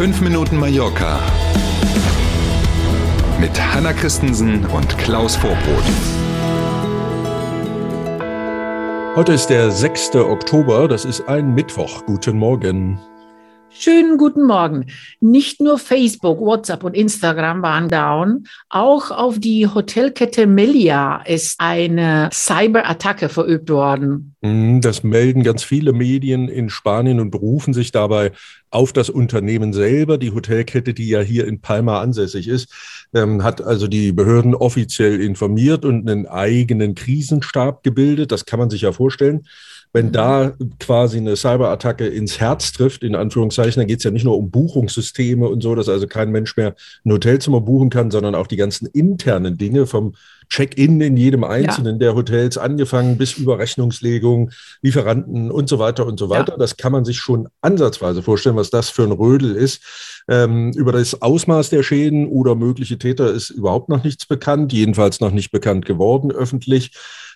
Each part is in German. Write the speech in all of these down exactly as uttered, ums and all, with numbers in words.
fünf Minuten Mallorca mit Hanna Christensen und Klaus Vorbrot. Heute ist der sechste Oktober, das ist ein Mittwoch. Guten Morgen. Schönen guten Morgen. Nicht nur Facebook, WhatsApp und Instagram waren down. Auch auf die Hotelkette Meliá ist eine Cyberattacke verübt worden. Das melden ganz viele Medien in Spanien und berufen sich dabei auf das Unternehmen selber. Die Hotelkette, die ja hier in Palma ansässig ist, ähm, hat also die Behörden offiziell informiert und einen eigenen Krisenstab gebildet. Das kann man sich ja vorstellen. Wenn da quasi eine Cyberattacke ins Herz trifft, in Anführungszeichen, dann geht es ja nicht nur um Buchungssysteme und so, dass also kein Mensch mehr ein Hotelzimmer buchen kann, sondern auch die ganzen internen Dinge vom Check-in in jedem einzelnen ja. der Hotels, angefangen bis über Rechnungslegung, Lieferanten und so weiter und so weiter. Ja. Das kann man sich schon ansatzweise vorstellen, was das für ein Rödel ist. Ähm, über das Ausmaß der Schäden oder mögliche Täter ist überhaupt noch nichts bekannt, jedenfalls noch nicht bekannt geworden öffentlich.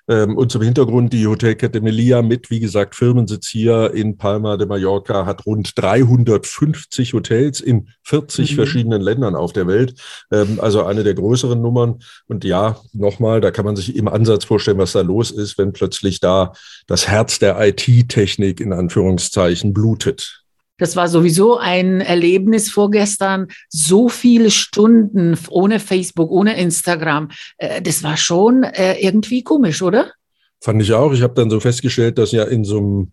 Und zum Hintergrund, die Hotelkette Meliá mit, wie gesagt, Firmensitz hier in Palma de Mallorca, hat rund dreihundertfünfzig Hotels in vierzig mhm. verschiedenen Ländern auf der Welt. Also eine der größeren Nummern. Und ja, nochmal, da kann man sich im Ansatz vorstellen, was da los ist, wenn plötzlich da das Herz der I T-Technik in Anführungszeichen blutet. Das war sowieso ein Erlebnis vorgestern, so viele Stunden ohne Facebook, ohne Instagram. Das war schon irgendwie komisch, oder? Fand ich auch. Ich habe dann so festgestellt, dass ja in so einem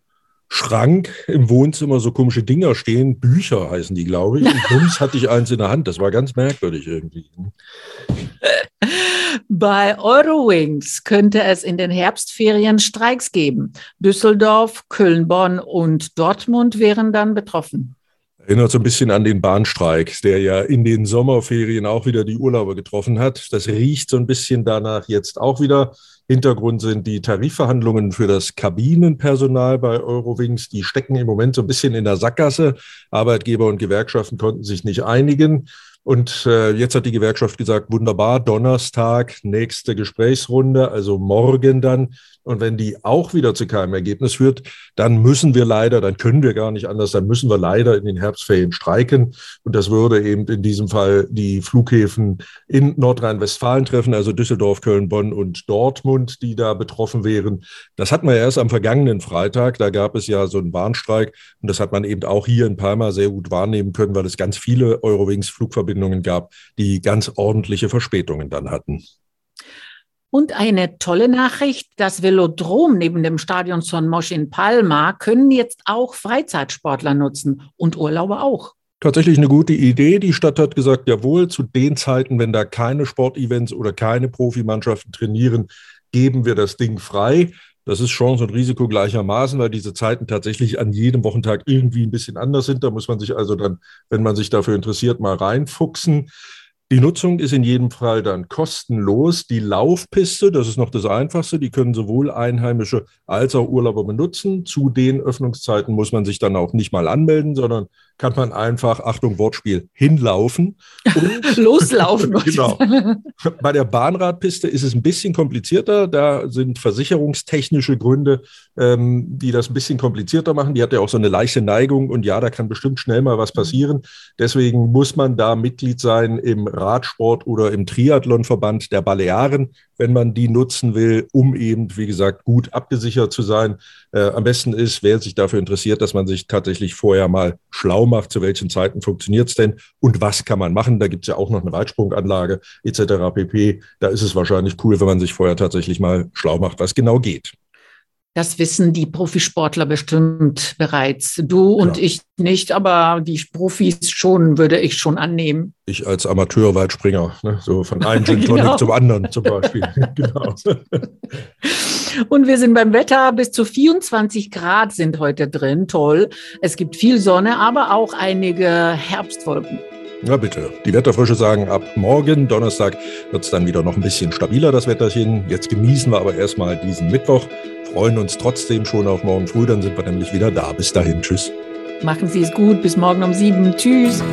Schrank im Wohnzimmer so komische Dinger stehen. Bücher heißen die, glaube ich. Und bums hatte ich eins in der Hand. Das war ganz merkwürdig irgendwie. Bei Eurowings könnte es in den Herbstferien Streiks geben. Düsseldorf, Köln, Bonn und Dortmund wären dann betroffen. Erinnert so ein bisschen an den Bahnstreik, der ja in den Sommerferien auch wieder die Urlauber getroffen hat. Das riecht so ein bisschen danach jetzt auch wieder. Hintergrund sind die Tarifverhandlungen für das Kabinenpersonal bei Eurowings. Die stecken im Moment so ein bisschen in der Sackgasse. Arbeitgeber und Gewerkschaften konnten sich nicht einigen. Und äh, jetzt hat die Gewerkschaft gesagt, wunderbar, Donnerstag, nächste Gesprächsrunde, also morgen dann. Und wenn die auch wieder zu keinem Ergebnis führt, dann müssen wir leider, dann können wir gar nicht anders, dann müssen wir leider in den Herbstferien streiken. Und das würde eben in diesem Fall die Flughäfen in Nordrhein-Westfalen treffen, also Düsseldorf, Köln, Bonn und Dortmund, die da betroffen wären. Das hatten wir erst am vergangenen Freitag, da gab es ja so einen Bahnstreik. Und das hat man eben auch hier in Palma sehr gut wahrnehmen können, weil es ganz viele Eurowings-Flugverbindungen gab, die ganz ordentliche Verspätungen dann hatten. Und eine tolle Nachricht, das Velodrom neben dem Stadion Son Mosch in Palma können jetzt auch Freizeitsportler nutzen und Urlauber auch. Tatsächlich eine gute Idee. Die Stadt hat gesagt, jawohl, zu den Zeiten, wenn da keine Sportevents oder keine Profimannschaften trainieren, geben wir das Ding frei. Das ist Chance und Risiko gleichermaßen, weil diese Zeiten tatsächlich an jedem Wochentag irgendwie ein bisschen anders sind. Da muss man sich also dann, wenn man sich dafür interessiert, mal reinfuchsen. Die Nutzung ist in jedem Fall dann kostenlos. Die Laufpiste, das ist noch das Einfachste, die können sowohl Einheimische als auch Urlauber benutzen. Zu den Öffnungszeiten muss man sich dann auch nicht mal anmelden, sondern kann man einfach, Achtung, Wortspiel, hinlaufen. Und loslaufen. Genau. Bei der Bahnradpiste ist es ein bisschen komplizierter. Da sind versicherungstechnische Gründe, ähm, die das ein bisschen komplizierter machen. Die hat ja auch so eine leichte Neigung und ja, da kann bestimmt schnell mal was passieren. Deswegen muss man da Mitglied sein im Radsport oder im Triathlonverband der Balearen, wenn man die nutzen will, um eben, wie gesagt, gut abgesichert zu sein. Äh, am besten ist, wer sich dafür interessiert, dass man sich tatsächlich vorher mal schlau macht, zu welchen Zeiten funktioniert es denn und was kann man machen. Da gibt es ja auch noch eine Reitsprunganlage et cetera pp. Da ist es wahrscheinlich cool, wenn man sich vorher tatsächlich mal schlau macht, was genau geht. Das wissen die Profisportler bestimmt bereits. Du und ja. ich nicht, aber die Profis schon, würde ich schon annehmen. Ich als Amateur-Weitspringer, ne? So von einem Gin Tonic genau. zum anderen zum Beispiel. Genau. Und wir sind beim Wetter. Bis zu vierundzwanzig Grad sind heute drin. Toll. Es gibt viel Sonne, aber auch einige Herbstwolken. Na bitte. Die Wetterfrische sagen, ab morgen, Donnerstag, wird es dann wieder noch ein bisschen stabiler, das Wetterchen. Jetzt genießen wir aber erstmal diesen Mittwoch. Freuen uns trotzdem schon auf morgen früh, dann sind wir nämlich wieder da. Bis dahin, tschüss. Machen Sie es gut, bis morgen um sieben. Tschüss.